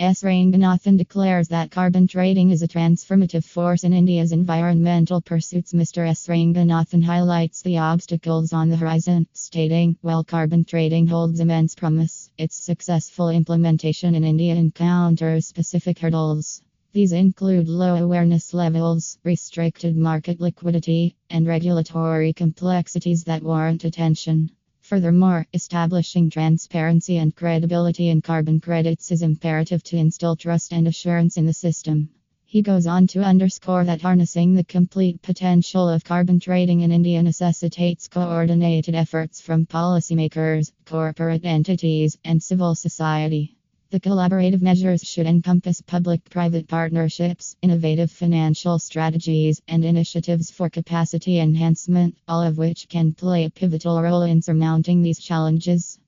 ES Ranganathan declares that carbon trading is a transformative force in India's environmental pursuits. Mr. ES Ranganathan highlights the obstacles on the horizon, stating, "While carbon trading holds immense promise, its successful implementation in India encounters specific hurdles. These include low awareness levels, restricted market liquidity, and regulatory complexities that warrant attention. Furthermore, establishing transparency and credibility in carbon credits is imperative to instill trust and assurance in the system." He goes on to underscore that harnessing the complete potential of carbon trading in India necessitates coordinated efforts from policymakers, corporate entities, and civil society. The collaborative measures should encompass public-private partnerships, innovative financial strategies, and initiatives for capacity enhancement, all of which can play a pivotal role in surmounting these challenges.